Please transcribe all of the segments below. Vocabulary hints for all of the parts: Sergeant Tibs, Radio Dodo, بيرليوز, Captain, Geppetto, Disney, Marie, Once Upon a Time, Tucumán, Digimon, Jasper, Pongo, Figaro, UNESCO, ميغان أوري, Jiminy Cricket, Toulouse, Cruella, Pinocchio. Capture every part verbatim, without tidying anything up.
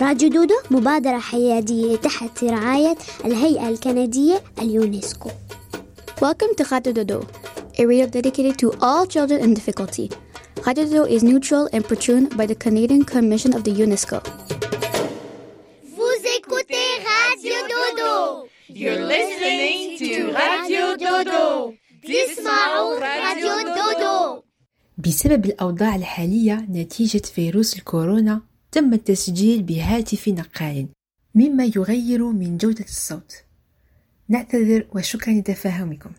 راديو دودو مبادرة حيادية تحت رعاية الهيئة الكندية اليونسكو. Welcome to Radio Dodo, a radio dedicated to all children in difficulty. Radio Dodo is neutral and patroned by the Canadian Commission of the UNESCO. Vous écoutez Radio Dodo. You're listening to Radio Dodo. تسمعوا راديو دودو. بسبب الأوضاع الحالية نتيجة فيروس الكورونا تم التسجيل بهاتف نقال مما يغير من جودة الصوت. نعتذر وشكرا لتفاهمكم.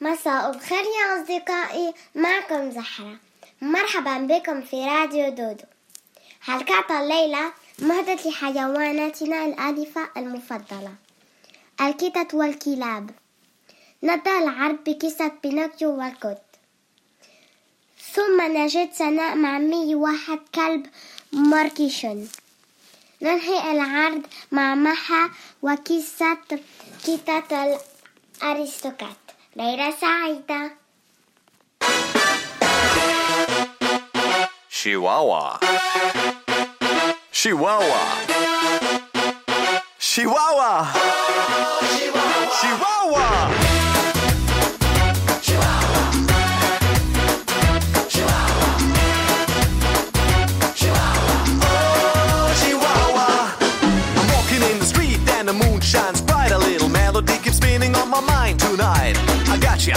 مساء الخير يا أصدقائي، معكم زحرة. مرحبا بكم في راديو دودو. حلقة الليلة مهدت لحيواناتنا الأليفة المفضلة، القطط والكلاب. نبدأ العرض بقصة بينوكيو والقط. ثم نجد سناء مع مي واحد كلب ماركيشن. ننهي العرض مع محا وقصة قطة الأرستقراط. ليلة سعيدة. شيواوا شيواوا شيواوا شيواوا shines bright, a little melody keeps spinning on my mind tonight. I gotcha,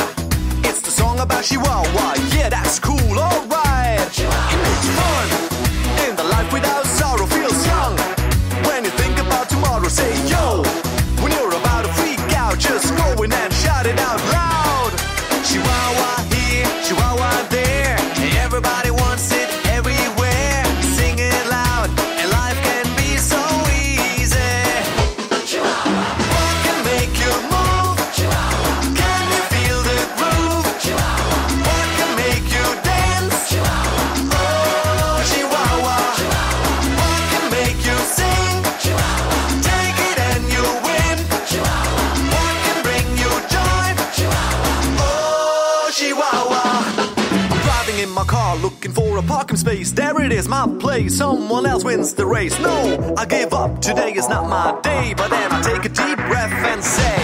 it's the song about Chihuahua. Yeah, that's cool, alright. It makes fun, and the life without sorrow feels young. When you think about tomorrow, say yo. When you're about to freak out, just go in and shout it out loud. Chihuahua here, Chihuahua there, everybody wants it everywhere. Sing it loud, and life can be so easy. For a parking space, there it is, my place. Someone else wins the race. No, I give up, today is not my day. But then I take a deep breath and say,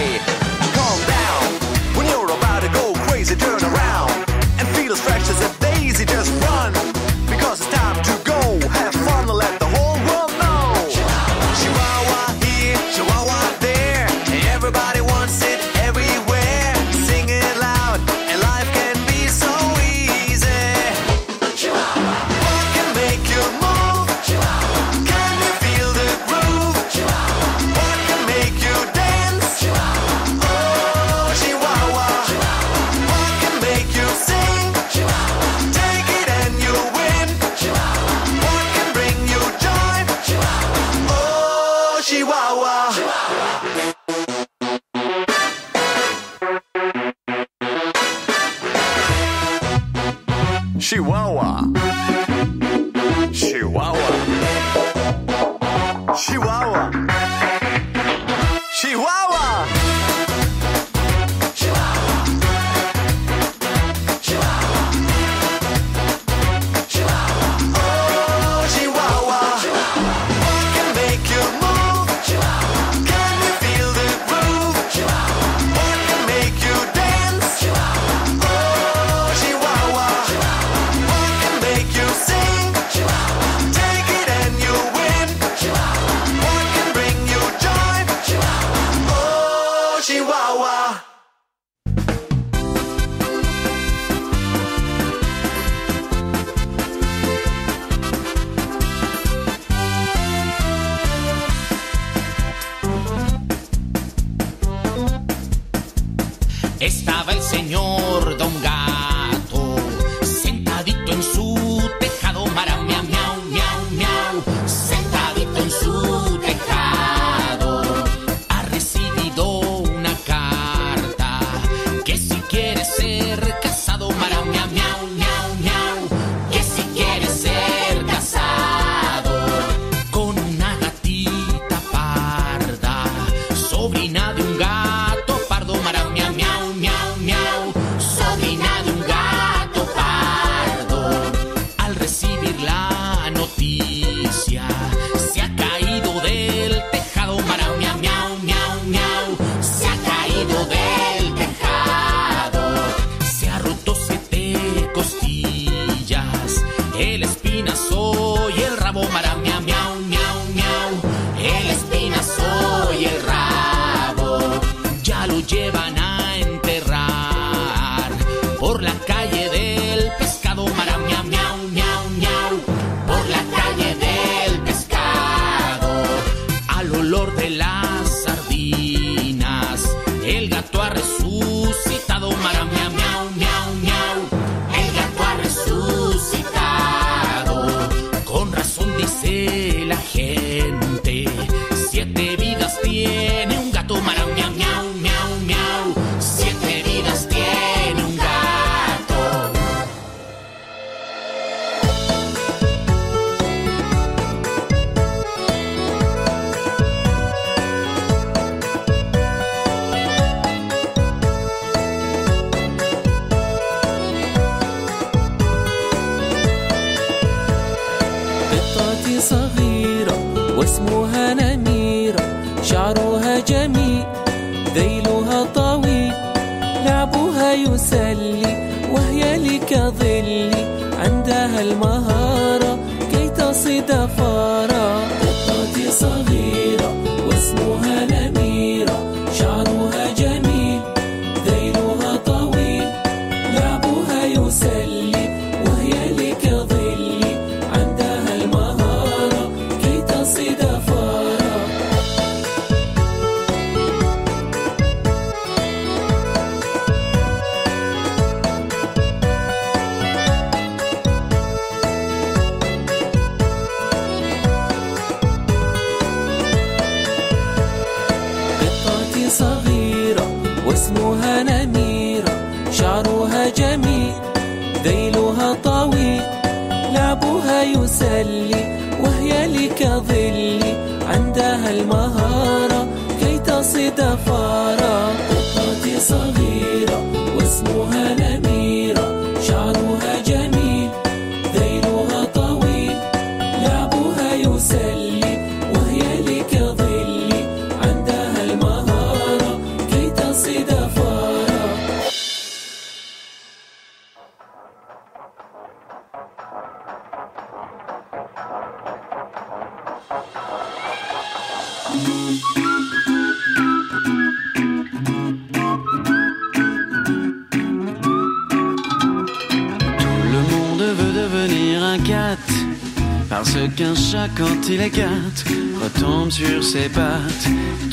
calm down. When you're about to go crazy, turn around and feel as fresh as a daisy. Just run, because it's time to go. Have fun and let the whole world know. Chihuahua here, Chihuahua there, everybody wants it everywhere. Sing it loud, and life can be so easy. Chihuahua, Chihuahua, Chihuahua, Chihuahua, Chihuahua, Chihuahua, Chihuahua, oh Chihuahua, Chihuahua, what can make you move? Chihuahua, can you feel the groove? Chihuahua, what can make you dance? Chihuahua, oh Chihuahua, Chihuahua. Make you sing, Chihuahua. Take it and you win, Chihuahua. What can bring you joy, Chihuahua. Oh, Chihuahua. Estaba el señor Don Gato su tejado, mara, miau, miau, miau, miau. espinazo y el rabo para miau, miau, miau, miau. El espinazo y el rabo ya lo llevan a enterrar por la calle del pescado para miau, miau, miau, miau. Por la calle del pescado al olor de las sardinas el gato ha resucitado para miau, miau, miau, miau. El gato ha resucitado, con razón dice la gente, siete vidas tiene un gato para miau, miau, miau, miau. Siete vidas tiene un gato. قطتي صغيرة واسمها نميرة، شعرها جميل ذيلها طويل، لعبها يسلي وهي لك ظلي، عندها المهارة كي تصيد فارا. قطتي صغيرة واسمها نميرة، شعرها جميل ذيلها طويل، لعبها يسلي وهي لك ظلي، عندها المهارة كي تصيد فارا. قطتي صغيرة واسمها نميرة، شعرها جميل ذيلها طويل، لعبها يسلي وهي لك ظلي، عندها المهارة كي تصيد فارا. قطتي صغيرة واسمها نميرة، شعرها جميل ذيلها طويل، لعبها يسلي وهي لك ظلي، عندها المهارة كي تصيد فارا. Tout le monde veut devenir un cat, parce qu'un chat quand il est cat retombe sur ses pattes.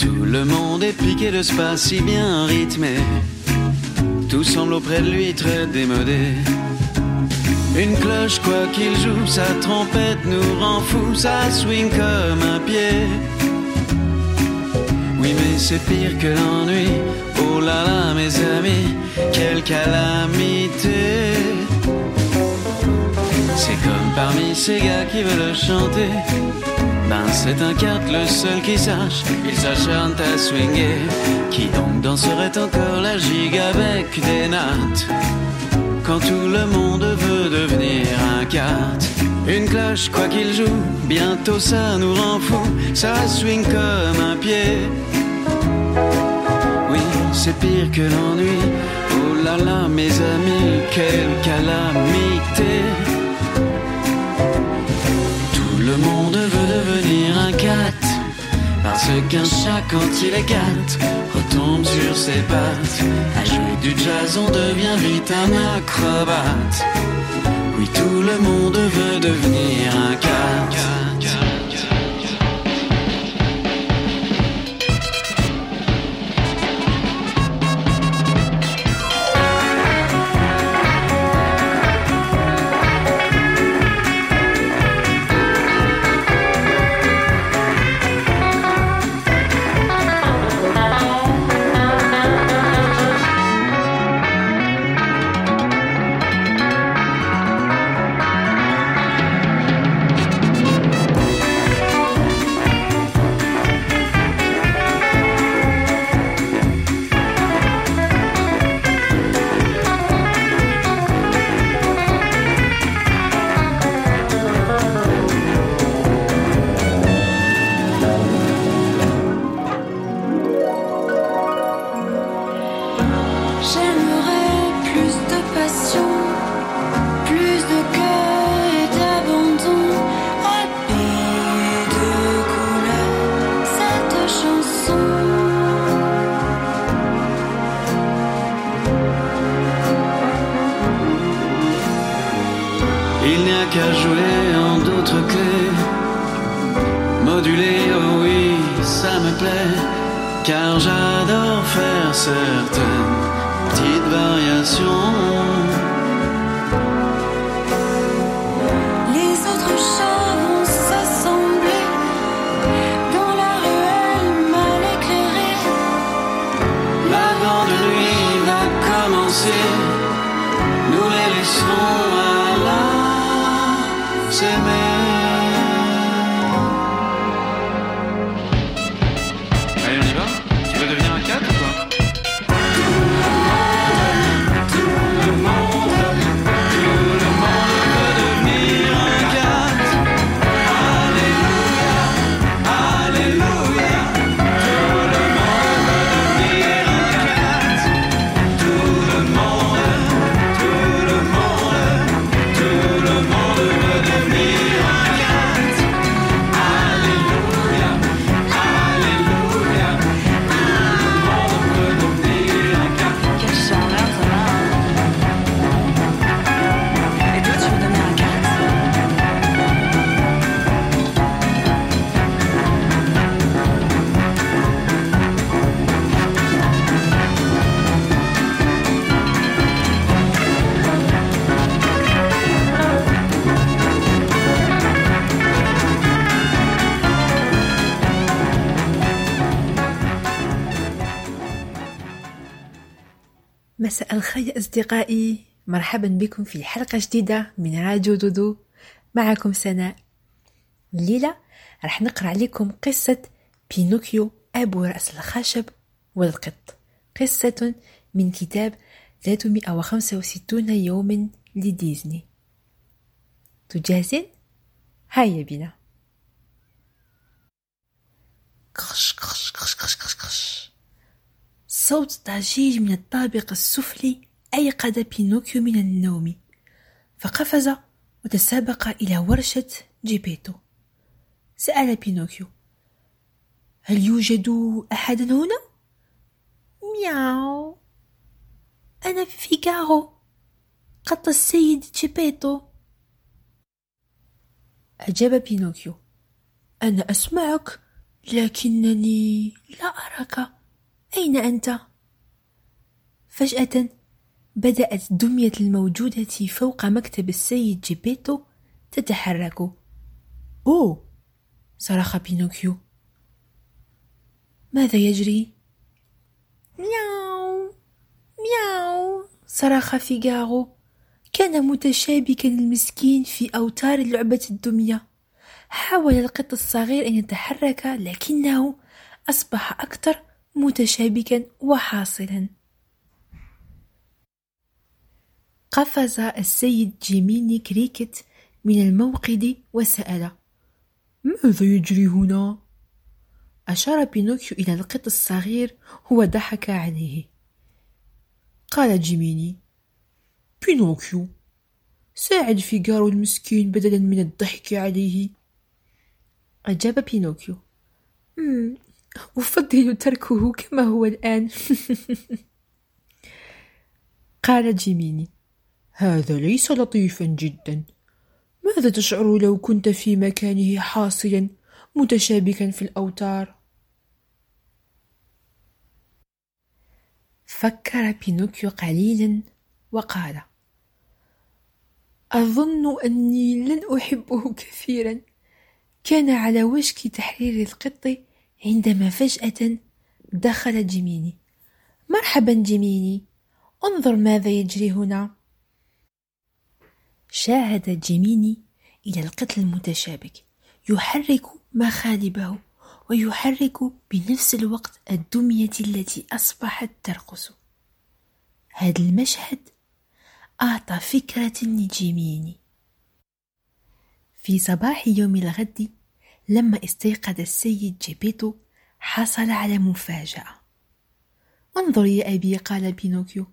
Tout le monde est piqué de ce pas si bien rythmé, tout semble auprès de lui très démodé. Une cloche quoi qu'il joue, sa trompette nous rend fous, ça swing comme un pied. Oui mais c'est pire que l'ennui, oh là là mes amis, quelle calamité. C'est comme parmi ces gars qui veulent chanter, ben c'est un cat le seul qui sache, il s'acharne à swinguer. Qui donc danserait encore la gigue avec des nattes, quand tout le monde veut devenir un cat? Une cloche quoi qu'il joue, bientôt ça nous rend fous, ça swing comme un pied. Oui, c'est pire que l'ennui, oh là là mes amis, quelle calamité. Tout le monde veut devenir un cat, parce qu'un chat quand il est cat retombe sur ses pattes. À jouer du jazz on devient vite un acrobate. Oui, tout le monde veut devenir un cat. plaît, car j'adore faire certaines petites variations. Les autres chats vont s'assembler dans la ruelle mal éclairée. La grande nuit va commencer, nous les laisserons à la semaine. مساء الخير أصدقائي، مرحبا بكم في حلقة جديدة من راديو دودو. معكم سناء. الليلة رح نقرأ عليكم قصة بينوكيو أبو رأس الخشب والقط، قصة من كتاب ثلاثمائة وخمسة وستين يوما لديزني. تجاهزين؟ هيا بنا. قش قش قش قش قش قش صوت ضجيج من الطابق السفلي أيقظ بينوكيو من النوم، فقفز وتسابق إلى ورشة جيبيتو. سأل بينوكيو: هل يوجد أحد هنا؟ مياو، أنا فيغارو، قط السيد جيبيتو. أجاب بينوكيو: أنا أسمعك لكنني لا أراك، أين أنت؟ فجأة بدأت دمية الموجودة فوق مكتب السيد جيبيتو تتحرك. أوه! صرخ بينوكيو. ماذا يجري؟ مياو مياو، صرخ فيغارو. كان متشابكا المسكين في أوتار لعبة الدمية. حاول القط الصغير أن يتحرك، لكنه أصبح أكثر متشابكا وحاصلا. قفز السيد جيميني كريكت من الموقد وسأل: ماذا يجري هنا؟ أشار بينوكيو إلى القط الصغير، هو ضحك عليه. قال جيميني: بينوكيو، ساعد فيغارو المسكين بدلا من الضحك عليه. أجاب بينوكيو: مم. أفضل تركه كما هو الآن. قال جيميني: هذا ليس لطيفا جدا. ماذا تشعر لو كنت في مكانه حاصلا متشابكا في الأوتار؟ فكر بينوكيو قليلا وقال: أظن أني لن أحبه كثيرا. كان على وشك تحرير القط عندما فجأة دخل جيميني. مرحبا جيميني، انظر ماذا يجري هنا. شاهد جيميني إلى القط المتشابك يحرك مخالبه ويحرك بنفس الوقت الدمية التي أصبحت ترقص. هذا المشهد أعطى فكرة لجيميني. في صباح يوم الغد لما استيقظ السيد جيبيتو حصل على مفاجأة. انظر يا أبي، قال بينوكيو،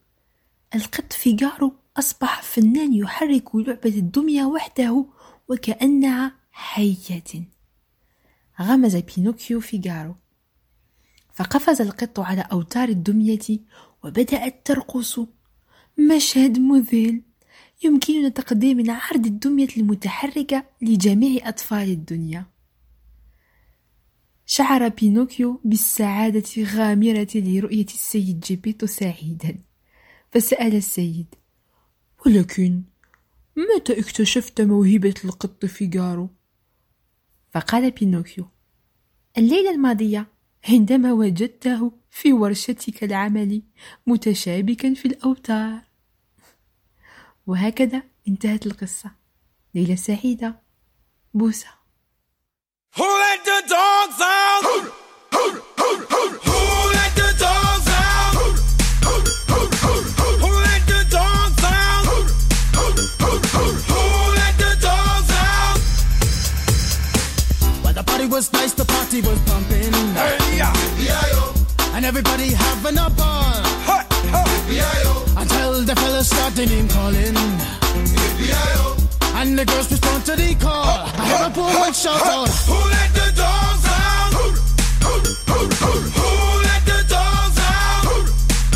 القط فيغارو أصبح فنان يحرك لعبة الدمية وحده وكأنها حية. غمز بينوكيو فيغارو، فقفز القط على أوتار الدمية وبدأت ترقص. مشهد مذهل، يمكننا تقديم عرض الدمية المتحركة لجميع أطفال الدنيا. شعر بينوكيو بالسعادة الغامرة لرؤية السيد جيبيتو سعيدا، فسأل السيد: ولكن متى اكتشفت موهبة القط فيغارو؟ فقال بينوكيو: الليلة الماضية عندما وجدته في ورشتك العمل متشابكا في الأوتار. وهكذا انتهت القصة. ليلة سعيدة. بوسة. Who let the dogs out? Who, who, who, who let the dogs out? Who, who, who, who let the dogs out? Who, who, who, who let the dogs out? Well, the party was nice, the party was pumping. Hey, yeah, and everybody having a ball. Hey, hey, until the fellas started name calling. Hey, and the girls respond to the call. Uh, I have uh, a poor uh, one shout uh, out. Who let the dogs out? Who, who, who, who, who let the dogs out? Who,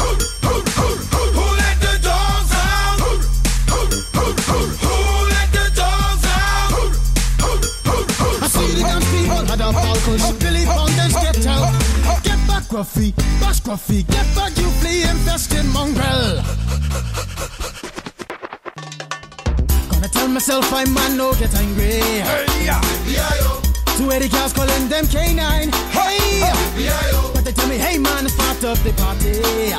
who, who, who, who let the dogs out? Who, who, who, who, who let the dogs out? Who, who, who, who, I see the damn people had a falcon. Billy Founders, get out. Get back, Ruffy. Bash, Ruffy. Get back, you flea infested mongrel. Tell myself I man, no get angry. Hey, yeah, B I O. Two eighty girls calling them K nine. Hey, B I O. But they tell me, hey man, it's part of the party. B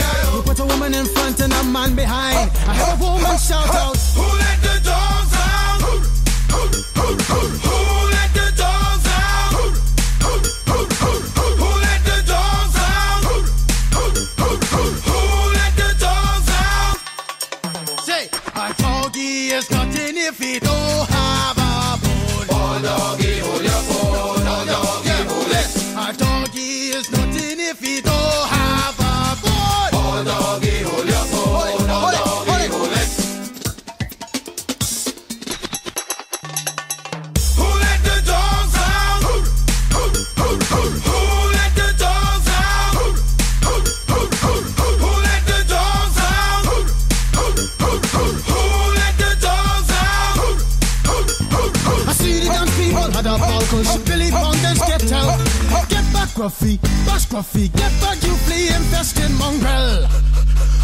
I O. You put a woman in front and a man behind. Uh, I have uh, a woman uh, shout uh, out. Who let the dogs out? Who, who, who, who, who let the dogs out? Who, who, who, who, who, who let the dogs out? Who, who, who, who, who let the dogs out? Say, I call. Doggy is nothing if he don't have a bone. Oh, doggy, hold your bone. Oh, doggy, hold it. A doggy is nothing if he don't have a bone. Oh, doggy, hold your bone. Oh, doggy, hold it. Who let the dogs out? Who, who, who, who, who let the dogs out? Who, who, who, who, who let the dogs out? Who, who, who, who, who. The Falcons, Billy Founders, get out. Get back, Ruffy, Bash Ruffy. Get back, you flea infested mongrel.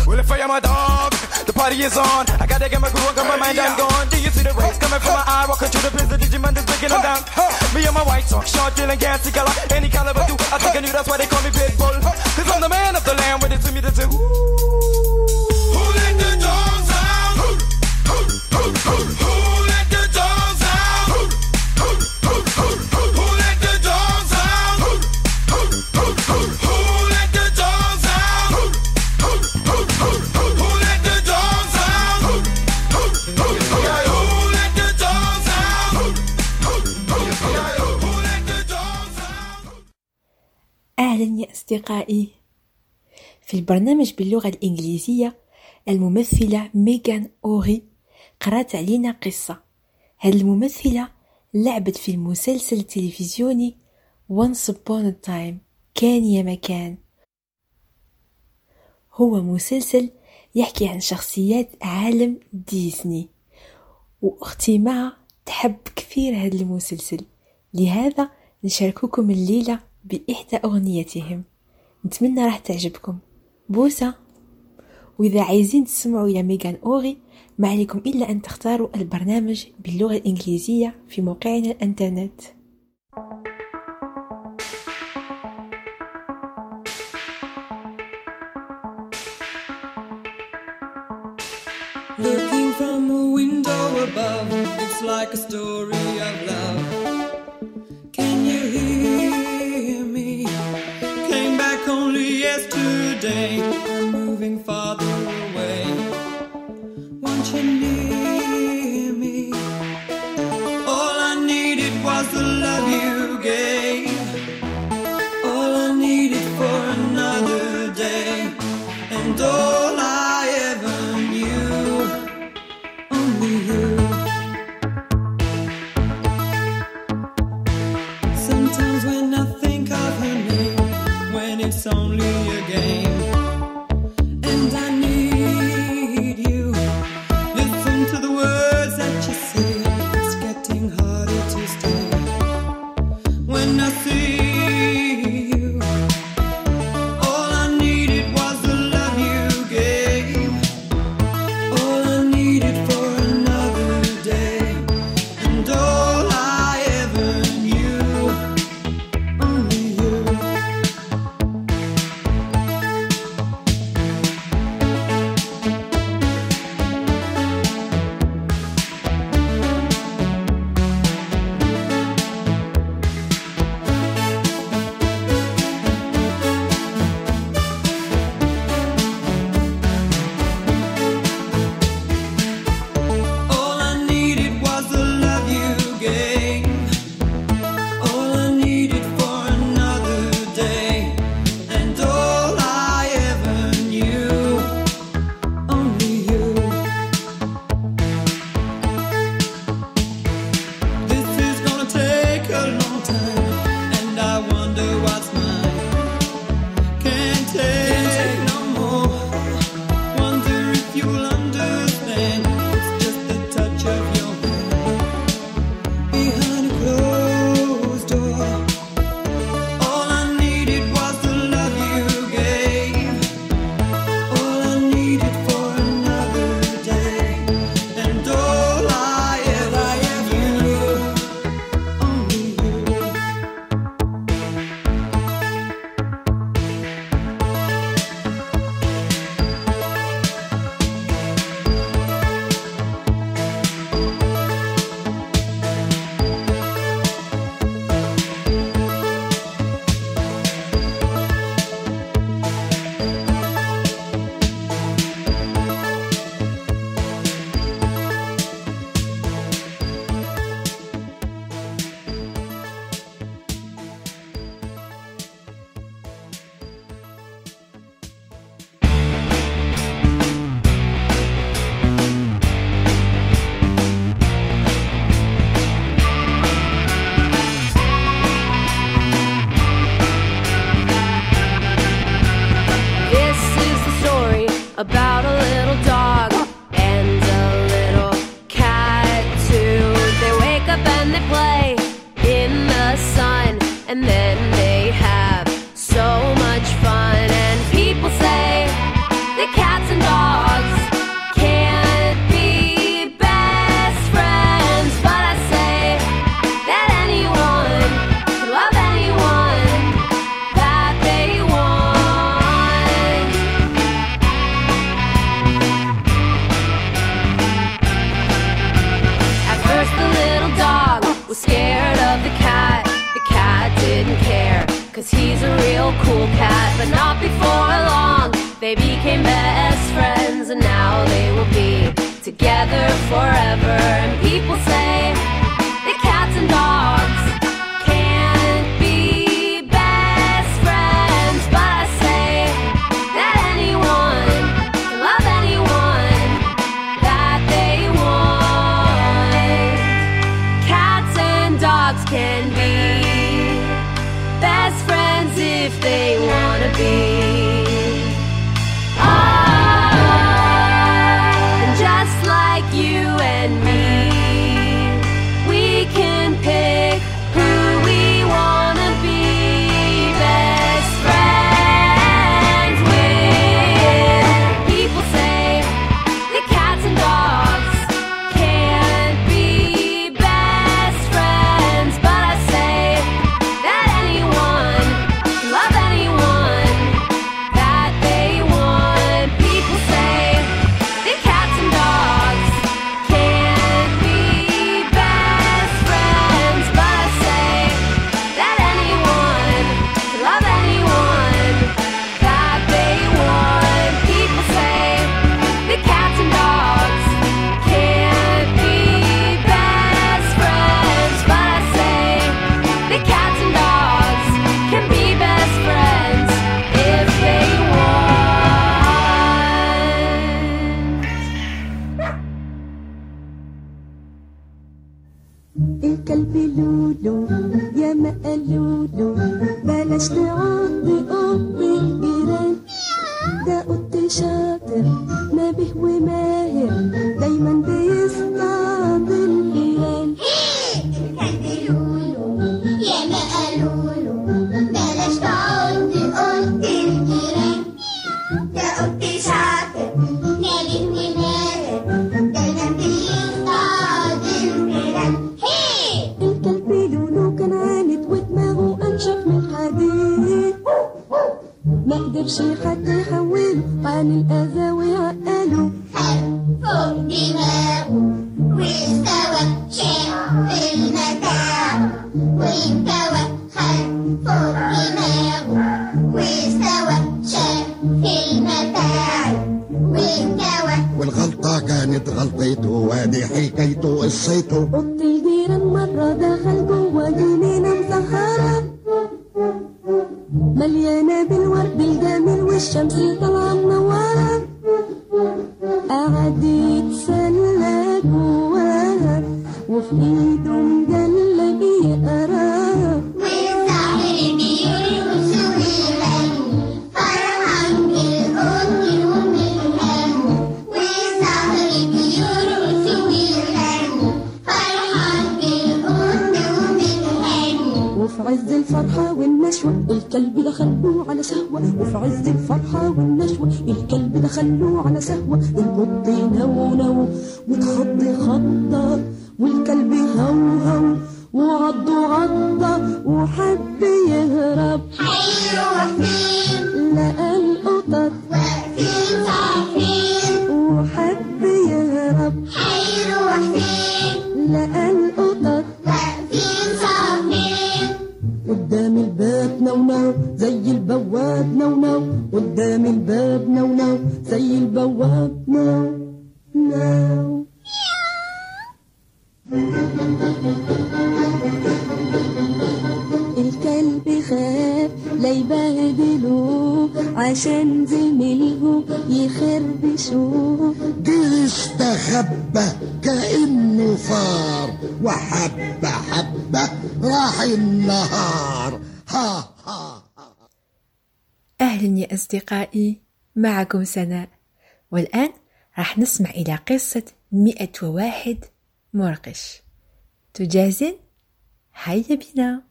Well, if I am a dog, the party is on. I gotta get my groove on, got my mind, I'm gone. Do you see the rays coming from my eye? Walking through the pins, the Digimon is breaking them down. Me and my white socks, short, dealing, gassy color. Any caliber, do I think I knew that's why they call me Pitbull. Cause I'm the man of the land, with it to me, the two. Who let the dogs out? Who, who, who, who, who? أهلا يا أصدقائي. في البرنامج باللغة الإنجليزية الممثلة ميغان أوري قرأت علينا قصة. هذه الممثلة لعبت في المسلسل التلفزيوني Once Upon a Time، كان يا مكان. هو مسلسل يحكي عن شخصيات عالم ديزني، وأختي معها تحب كثير هذا المسلسل، لهذا نشارككم الليلة بإحدى أغنيتهم، نتمنى راح تعجبكم. بوسة. وإذا عايزين تسمعوا إلى ميغان أوري ما عليكم إلا أن تختاروا البرنامج باللغة الإنجليزية في موقعنا الإنترنت. Looking from a window above, it's like a story of love. Can you hear me? Came back only yesterday. I'm moving farther away. Won't you near me? All I needed was the love you gave. All I needed for another day. And all I ever knew, only you. Sometimes when I think of her name, when it's only a game. And I need you. Listen to the words that you say. It's getting harder to stay. and then they have so much fun. And people say that cats and dogs can't be best friends, but I say that anyone can love anyone that they want. At first the little dog was scared of the cat. The cat didn't care, 'cause he's a real cool cat. But not before long, they became best friends, and now they will be together forever. And people say that cats and dogs أصدقائي معكم سناء، والآن راح نسمع إلى قصة مئة وواحد مرقش. تجاهزين؟ هيا بنا.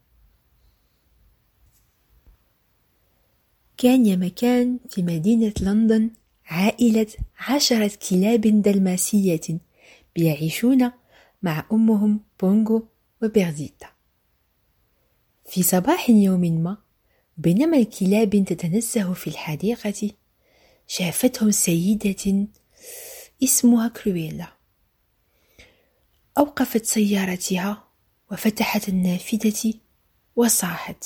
كان يمكن في مدينة لندن عائلة عشرة كلاب دلماسية بيعيشون مع أمهم بونغو وبيرزيتا. في صباح يوم ما، بينما الكلاب تتنزه في الحديقة، شافتهم سيدة اسمها كرويلا. أوقفت سيارتها وفتحت النافذة وصاحت: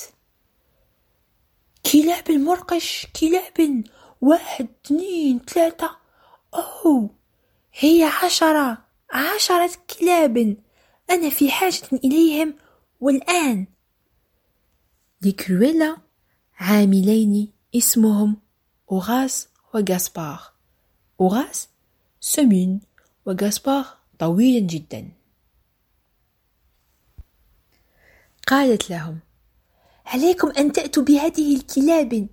كلاب المرقش، كلاب، واحد اثنين ثلاثة، أوه هي عشرة عشرة كلاب، أنا في حاجة إليهم والآن. لكرويلا عاملين اسمهم أوغاس وغاسبار. أوغاس سمين وغاسبار طويل جدا. قالت لهم: عليكم أن تأتوا بهذه الكلاب،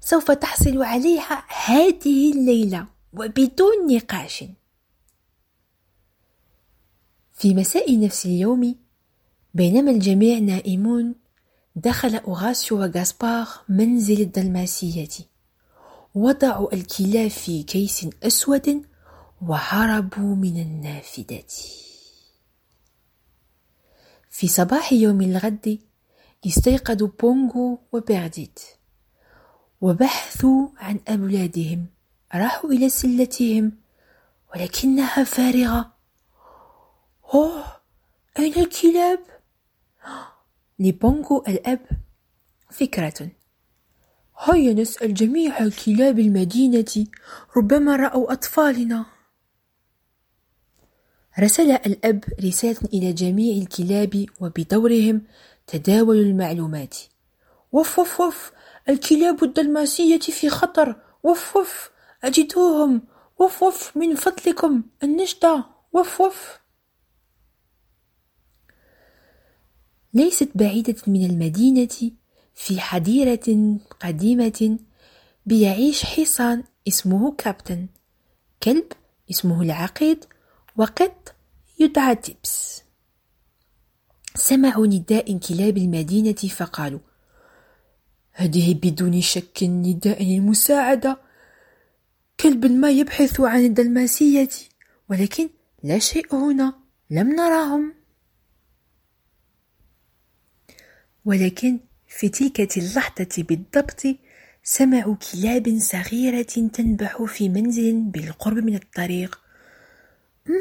سوف تحصل عليها هذه الليلة وبدون نقاش. في مساء نفس اليوم، بينما الجميع نائمون، دخل أوغاسيو وغاسبار منزل الدلماسية، وضعوا الكلاب في كيس أسود وهربوا من النافذة. في صباح يوم الغد استيقظوا بونغو وبيرديت وبحثوا عن أولادهم. راحوا إلى سلتهم ولكنها فارغة. أوه، أين الكلاب؟ لبونغو الأب فكرة: هيا نسأل جميع كلاب المدينة، ربما رأوا أطفالنا. رسل الأب رسالة إلى جميع الكلاب، وبدورهم تداولوا المعلومات. وف وف وف، الكلاب الدلماسية في خطر، وف وف، أجدوهم، وف وف، من فضلكم النجدة، وف وف. ليست بعيدة من المدينة، في حديرة قديمة، بيعيش حصان اسمه كابتن، كلب اسمه العقيد، وقط يدعى تيبس. سمعوا نداء كلاب المدينة فقالوا: هذه بدون شك نداء المساعدة، كلب ما يبحث عن الدلماسية، ولكن لا شيء هنا، لم نراهم. ولكن في تلك اللحظة بالضبط سمعوا كلاب صغيرة تنبح في منزل بالقرب من الطريق.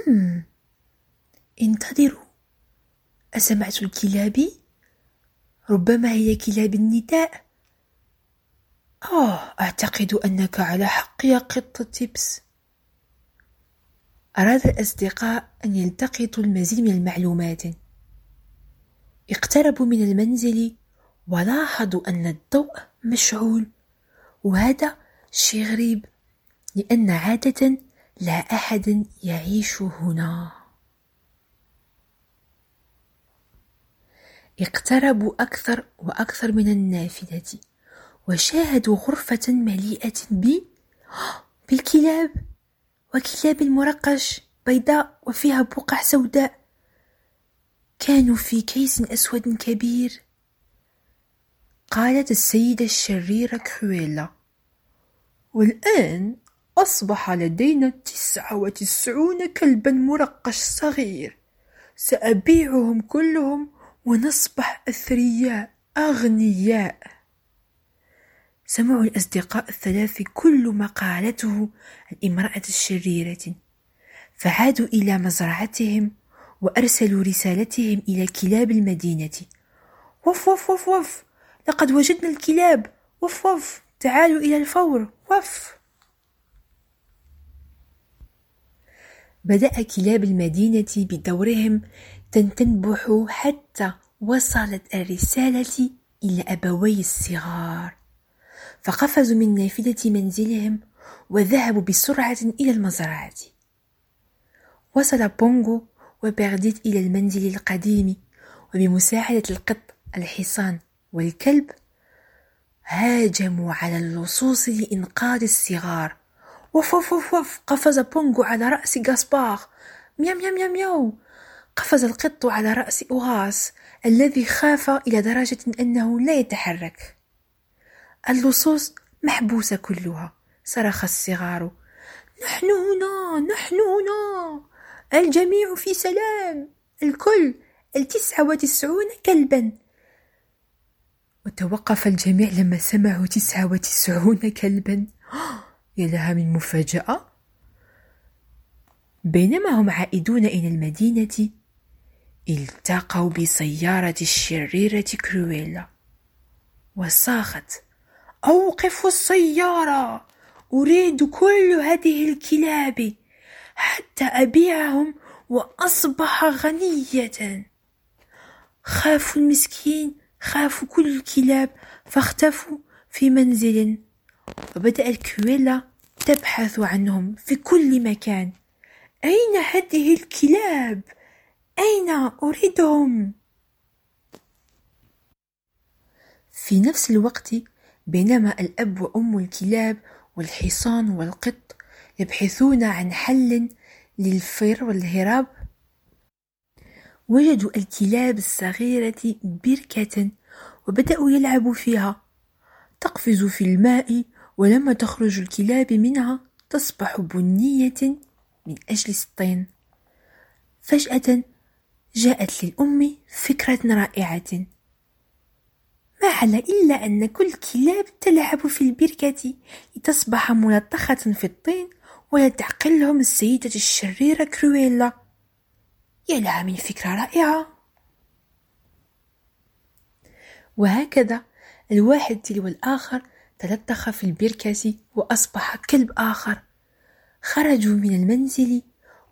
مم. انتظروا، أسمعت الكلاب؟ ربما هي كلاب النداء. آه، أعتقد أنك على حق يا قط تيبس. أراد الأصدقاء أن يلتقطوا المزيد من المعلومات. اقتربوا من المنزل ولاحظوا أن الضوء مشعول، وهذا شيء غريب لأن عادة لا أحد يعيش هنا. اقتربوا أكثر وأكثر من النافذة وشاهدوا غرفة مليئة ب... بالكلاب، وكلاب المرقش بيضاء وفيها بقع سوداء، كانوا في كيس أسود كبير. قالت السيدة الشريرة كرويلا: والآن أصبح لدينا تسعة وتسعون كلبا مرقش صغير، سأبيعهم كلهم ونصبح أثرياء أغنياء. سمعوا الأصدقاء الثلاث كل ما قالته الامرأة الشريرة، فعادوا إلى مزرعتهم وأرسلوا رسالتهم إلى كلاب المدينة: وف وف وف وف، لقد وجدنا الكلاب، وف وف، تعالوا إلى الفور، وف. بدأ كلاب المدينة بدورهم تنبح حتى وصلت الرسالة إلى أبوي الصغار، فقفزوا من نافذة منزلهم وذهبوا بسرعة إلى المزرعة. وصل بونغو وبيرديت إلى المنزل القديم، وبمساعدة القط الحصان والكلب هاجموا على اللصوص لإنقاذ الصغار. وف وف وف، قفز بونغو على رأس غاسبار. ميام ميام ميام ميام، قفز القط على رأس أوغاس الذي خاف إلى درجة أنه لا يتحرك. اللصوص محبوسة كلها، صرخ الصغار: نحن هنا، نحن هنا، الجميع في سلام، الكل، التسعة وتسعون كلبا. وتوقف الجميع لما سمعوا تسعة وتسعون كلبا. يا لها من مفاجأة. بينما هم عائدون إلى المدينة التقوا بسيارة الشريرة كرويلا، وصاخت: أوقفوا السيارة، أريد كل هذه الكلاب حتى أبيعهم وأصبح غنية. خافوا المسكين، خافوا كل الكلاب، فاختفوا في منزل، وبدأت كرويلا تبحث عنهم في كل مكان. أين هذه الكلاب؟ أين أريدهم؟ في نفس الوقت، بينما الأب وأم الكلاب والحصان والقط يبحثون عن حل للفر والهراب، وجدوا الكلاب الصغيرة بركة وبدأوا يلعبوا فيها. تقفز في الماء، ولما تخرج الكلاب منها تصبح بنية من أجل الطين. فجأة جاءت للأم فكرة رائعة: ما على إلا أن كل كلاب تلعب في البركة لتصبح ملطخة في الطين ويتعقلهم السيدة الشريرة كرويلا. يا لها من فكرة رائعة. وهكذا الواحد تلو الآخر تلطخ في البركة وأصبح كلب آخر. خرجوا من المنزل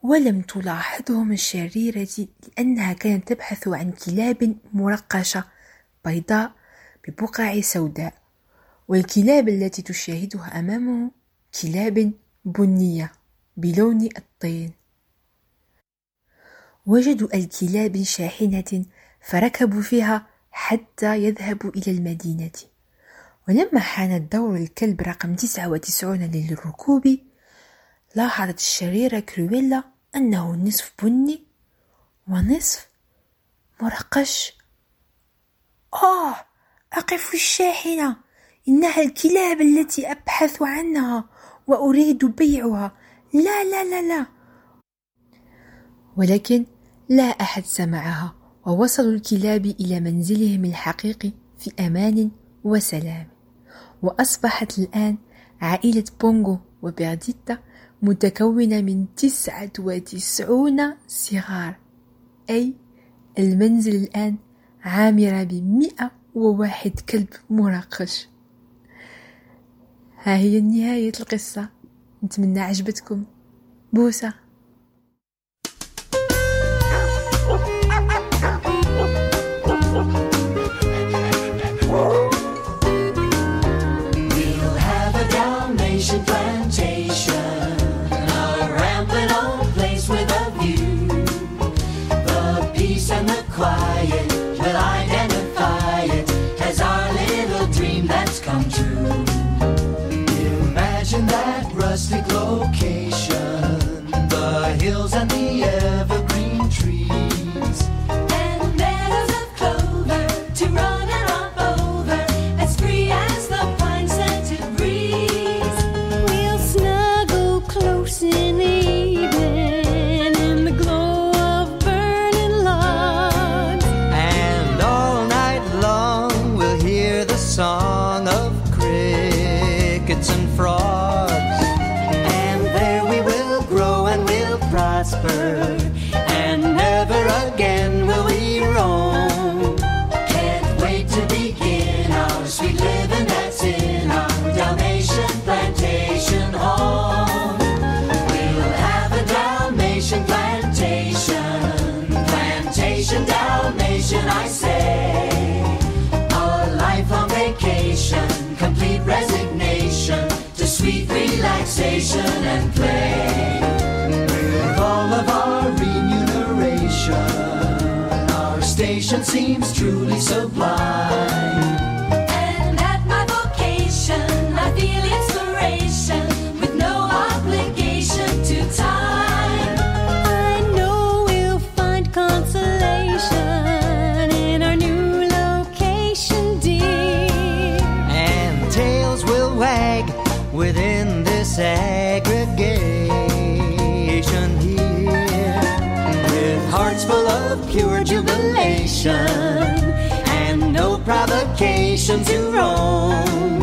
ولم تلاحظهم الشريرة، لأنها كانت تبحث عن كلاب مرقشة بيضاء ببقع سوداء، والكلاب التي تشاهدها أمامه كلاب بنية بلون الطين. وجدوا الكلاب شاحنة فركبوا فيها حتى يذهبوا إلى المدينة. ولما حان دور الكلب رقم تسعة وتسعون للركوب، لاحظت الشريرة كرويلا أنه نصف بني ونصف مرقش. آه، أقف الشاحنة، إنها الكلاب التي أبحث عنها وأريد بيعها. لا لا لا لا. ولكن لا أحد سمعها، ووصلوا الكلاب إلى منزلهم الحقيقي في أمان وسلام. وأصبحت الآن عائلة بونغو وبيرديتا متكونة من تسعة وتسعون صغار، أي المنزل الآن عامرة بمئة وواحد كلب مرقش. ها هي نهاية القصة، نتمنى عجبتكم. بوسة. Location, the hills and the evergreen trees, and meadows of clover to run and romp over, as free as the pine-scented breeze. We'll snuggle close in Eden, in the glow of burning logs, and all night long we'll hear the song of crickets and frogs. And never again will we roam. Can't wait to begin our sweet living that's in our Dalmatian plantation home. We'll have a Dalmatian plantation, plantation Dalmatian I say. A lifelong vacation, complete resignation to sweet relaxation and play. Our station seems truly sublime. And at my vocation, I feel inspiration with no obligation to time. I know we'll find consolation in our new location, dear. And tales will wag. nation, and no provocation to roam.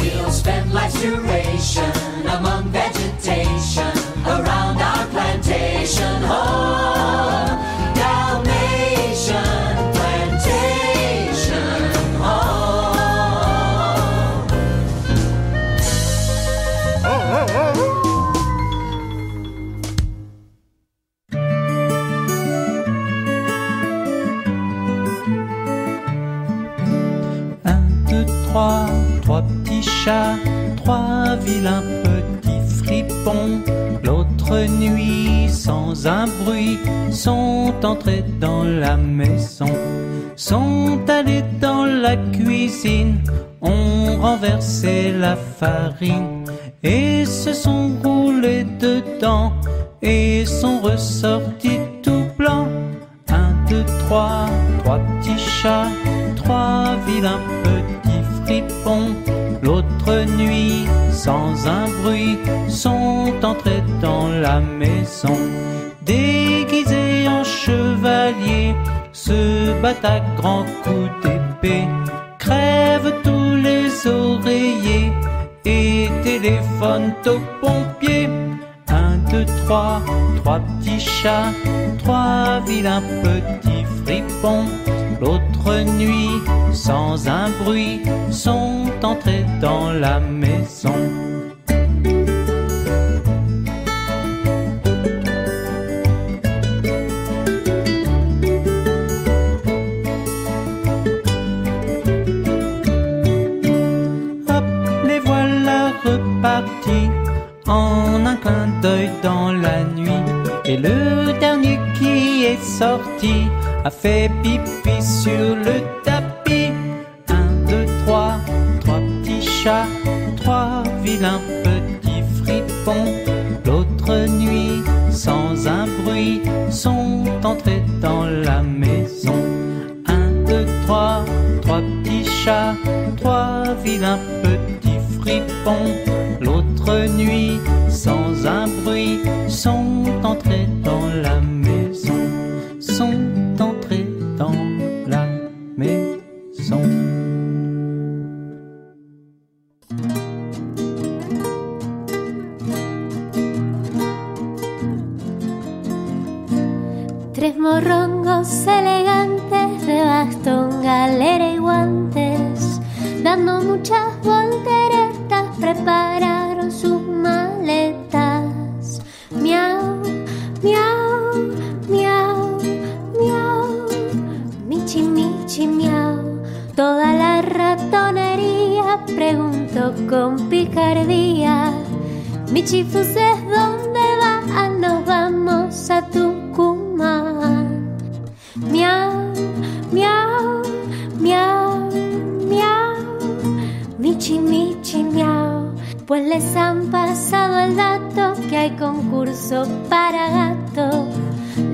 We'll spend life's duration among vegetation, around our plantation home. Dalmatian plantation home. Oh, oh, oh. Trois, trois petits chats, trois vilains petits fripons. L'autre nuit, sans un bruit, sont entrés dans la maison. Sont allés dans la cuisine, ont renversé la farine et se sont roulés dedans et sont ressortis tout blancs. Un, deux, trois, trois petits chats, trois vilains petits fripons. L'autre nuit, sans un bruit, sont entrés dans la maison. Déguisés en chevaliers, se battent à grands coups d'épée, crèvent tous les oreillers et téléphonent aux pompiers. Un, deux, trois, trois petits chats, trois vilains petits fripons. L'autre nuit, sans un bruit, sont entrés dans la maison. Hop, les voilà repartis, en un clin d'œil dans la nuit. Et le dernier qui est sorti a fait pipi sur le tapis. Un, deux, trois, trois petits chats, trois vilains petits fripons. L'autre nuit, sans un bruit, sont entrés dans la maison. Un, deux, trois, trois petits chats, trois vilains petits fripons. L'autre nuit, sans un bruit, sont entrés dans la maison. Sont entrés dans la maison. Tres morrongos elegantes de bastón, galera y guantes, dando muchas volteretas, prepararon sus maletas. Miau, miau, miau. Miau, michi, michi, miau. Toda la ratonería preguntó con picardía: Michifuses, ¿dónde vas? Nos vamos a Tucumán. Miau, miau, miau, miau. Michi, michi, miau. Pues les han pasado el dato que hay concurso para gatos.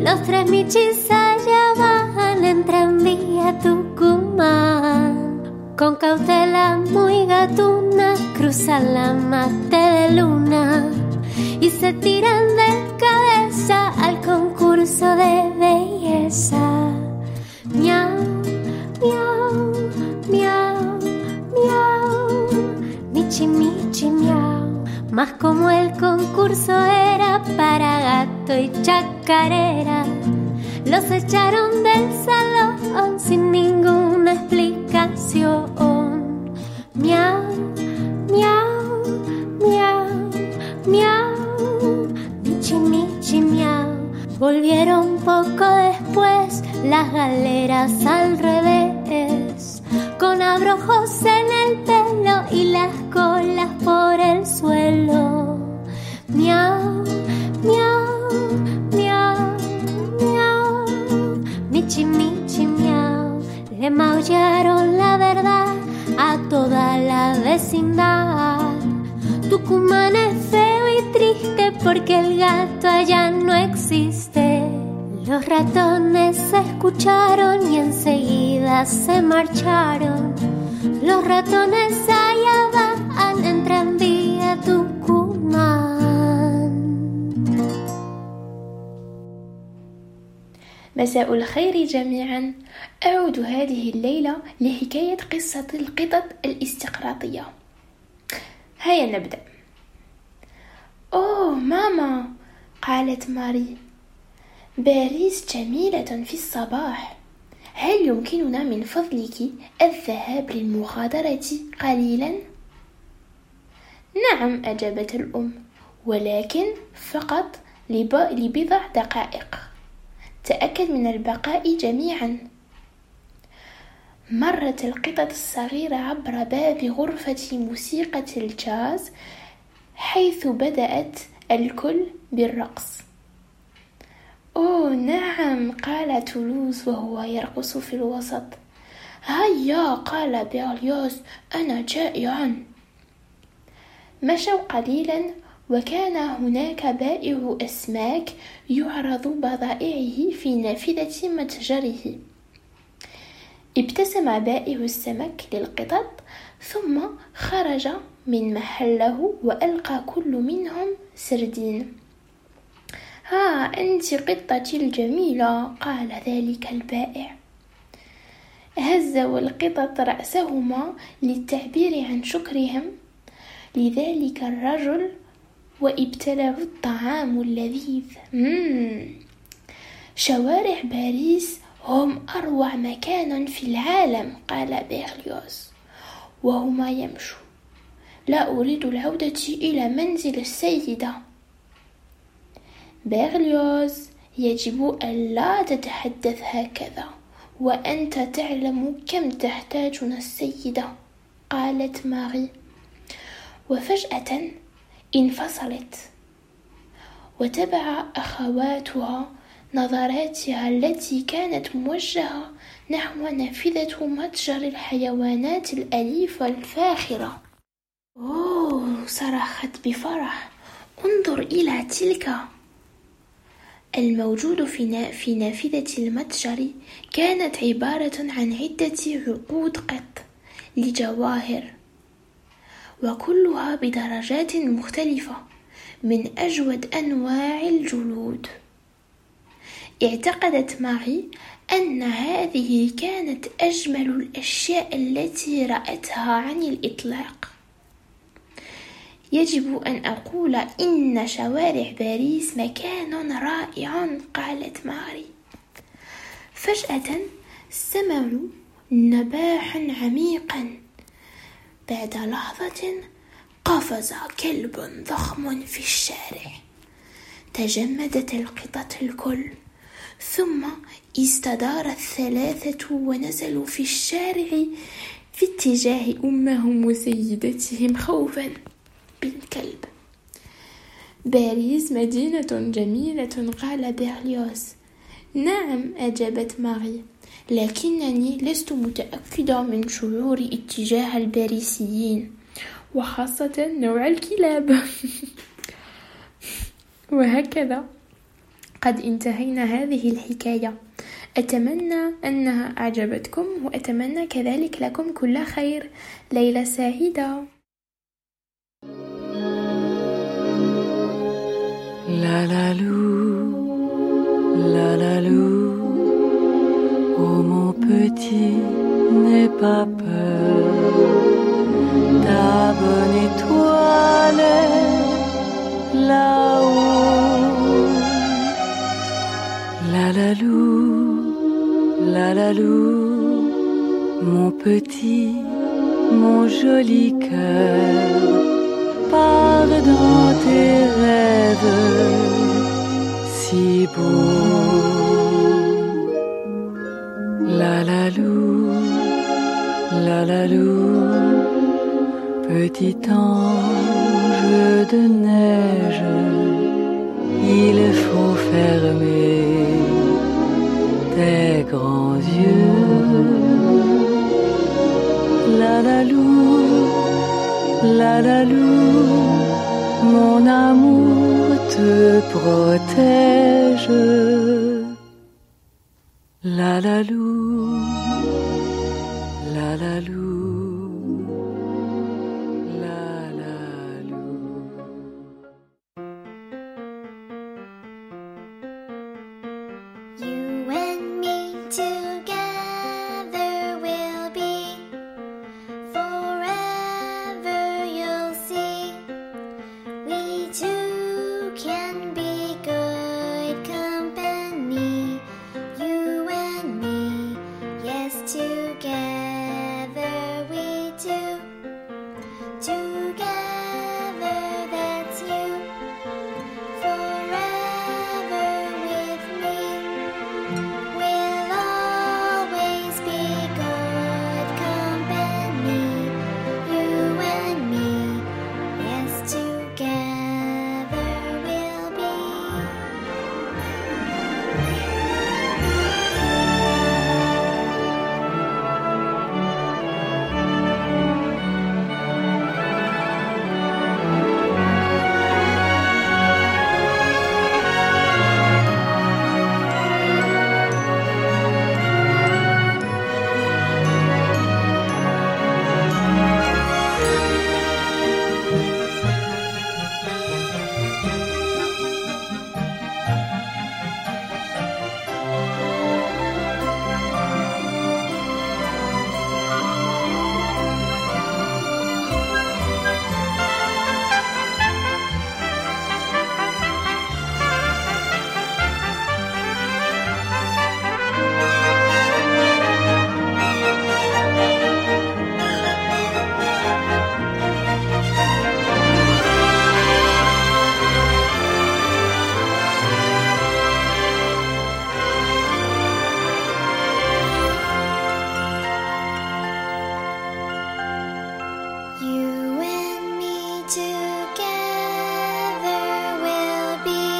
Los tres michis allá van en tranvía a Tucumán. Con cautela muy gatuna cruzan la mate de luna y se tiran de cabeza al concurso de belleza. Miau, miau, miau, miau. Michi, michi, miau. Más como el concurso era para gato y chacarera, los echaron del salón sin ninguna explicación. Miau, miau, miau, miau. Michi, michi, miau. Volvieron poco después las galeras al revés, con abrojos en el pelo y las colas por el suelo. Miau, miau, miau, miau. Michi, michi, miau. Le maullaron la verdad a toda la vecindad. Tucumán es feo y triste porque el gato allá no existe. Los ratones se escucharon y enseguida se marcharon. Los ratones allá van en tranvía a Tucumán. مساء الخير جميعا. أعود هذه الليلة لحكاية قصة القطط الاستقراطية. هيا نبدأ. أوه ماما، قالت ماري، باريس جميلة في الصباح. هل يمكننا من فضلك الذهاب للمغادرة قليلا؟ نعم، أجابت الأم، ولكن فقط لبضع دقائق. تأكد من البقاء جميعا. مرت القطط الصغيرة عبر باب غرفة موسيقى الجاز حيث بدأت الكل بالرقص. أوه نعم، قال تولوز وهو يرقص في الوسط. هيا، قال بيرليوز، أنا جائع. مشوا قليلا وكان هناك بائع أسماك يعرض بضائعه في نافذة متجره. ابتسم بائع السمك للقطط ثم خرج من محله وألقى كل منهم سردين. ها أنت قطتي الجميلة، قال ذلك البائع. هزوا القطط رأسهما للتعبير عن شكرهم لذلك الرجل وابتلعوا الطعام اللذيذ. مم. شوارع باريس هم أروع مكان في العالم، قال بيرليوز وهما يمشوا. لا أريد العودة إلى منزل السيدة. بيرليوز، يجب ألا تتحدث هكذا، وأنت تعلم كم تحتاجنا السيدة، قالت ماري. وفجأة انفصلت وتبع أخواتها نظراتها التي كانت موجهة نحو نافذة متجر الحيوانات الأليفة الفاخرة. أوه، صرخت بفرح، انظر إلى تلك. الموجود في نافذة المتجر كانت عبارة عن عدة عقود قط لجواهر، وكلها بدرجات مختلفة من أجود أنواع الجلود. اعتقدت ماري أن هذه كانت أجمل الأشياء التي رأتها عن الإطلاق. يجب أن أقول إن شوارع باريس مكان رائع، قالت ماري. فجأة سمعوا نباحا عميقا. بعد لحظة قفز كلب ضخم في الشارع. تجمدت القطط الكل ثم استدار الثلاثة ونزلوا في الشارع في اتجاه أمهم وسيدتهم خوفا بالكلب. باريس مدينة جميلة، قال بيرليوز. نعم، أجابت ماري، لكنني لست متأكدة من شعور اتجاه الباريسيين وخاصة نوع الكلاب. وهكذا قد انتهينا هذه الحكاية. أتمنى أنها أعجبتكم وأتمنى كذلك لكم كل خير. ليلة سعيدة. La la lou, la la lou, oh mon petit, n'aie pas peur. Ta bonne étoile est là-haut. La la lou, la la lou, mon petit, mon joli cœur. Pars dans tes rêves si beaux. La la lou, la la lou, petit ange de neige, il faut fermer tes grands yeux. La la lou, la la lou, mon amour te protège. La la lou, la la lou, la la lou. You and me together. Together we do. Together that's you. Forever with me. We'll always be good company. You and me. Yes, together we'll be. You and me together will be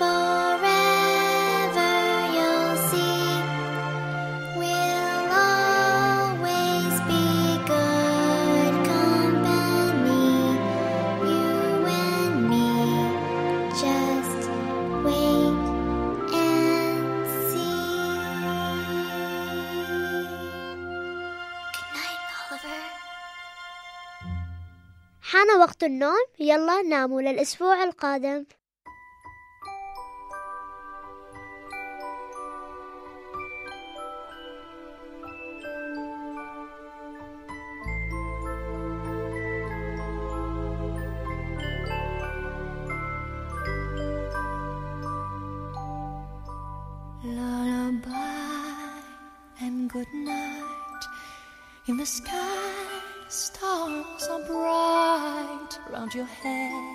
forever, you'll see. We'll always be good company. You and me, just wait and see. Good night, Oliver. حان وقت النوم، يلا ناموا للأسبوع القادم. Lullaby and good night in the sky. Stars are bright round your head,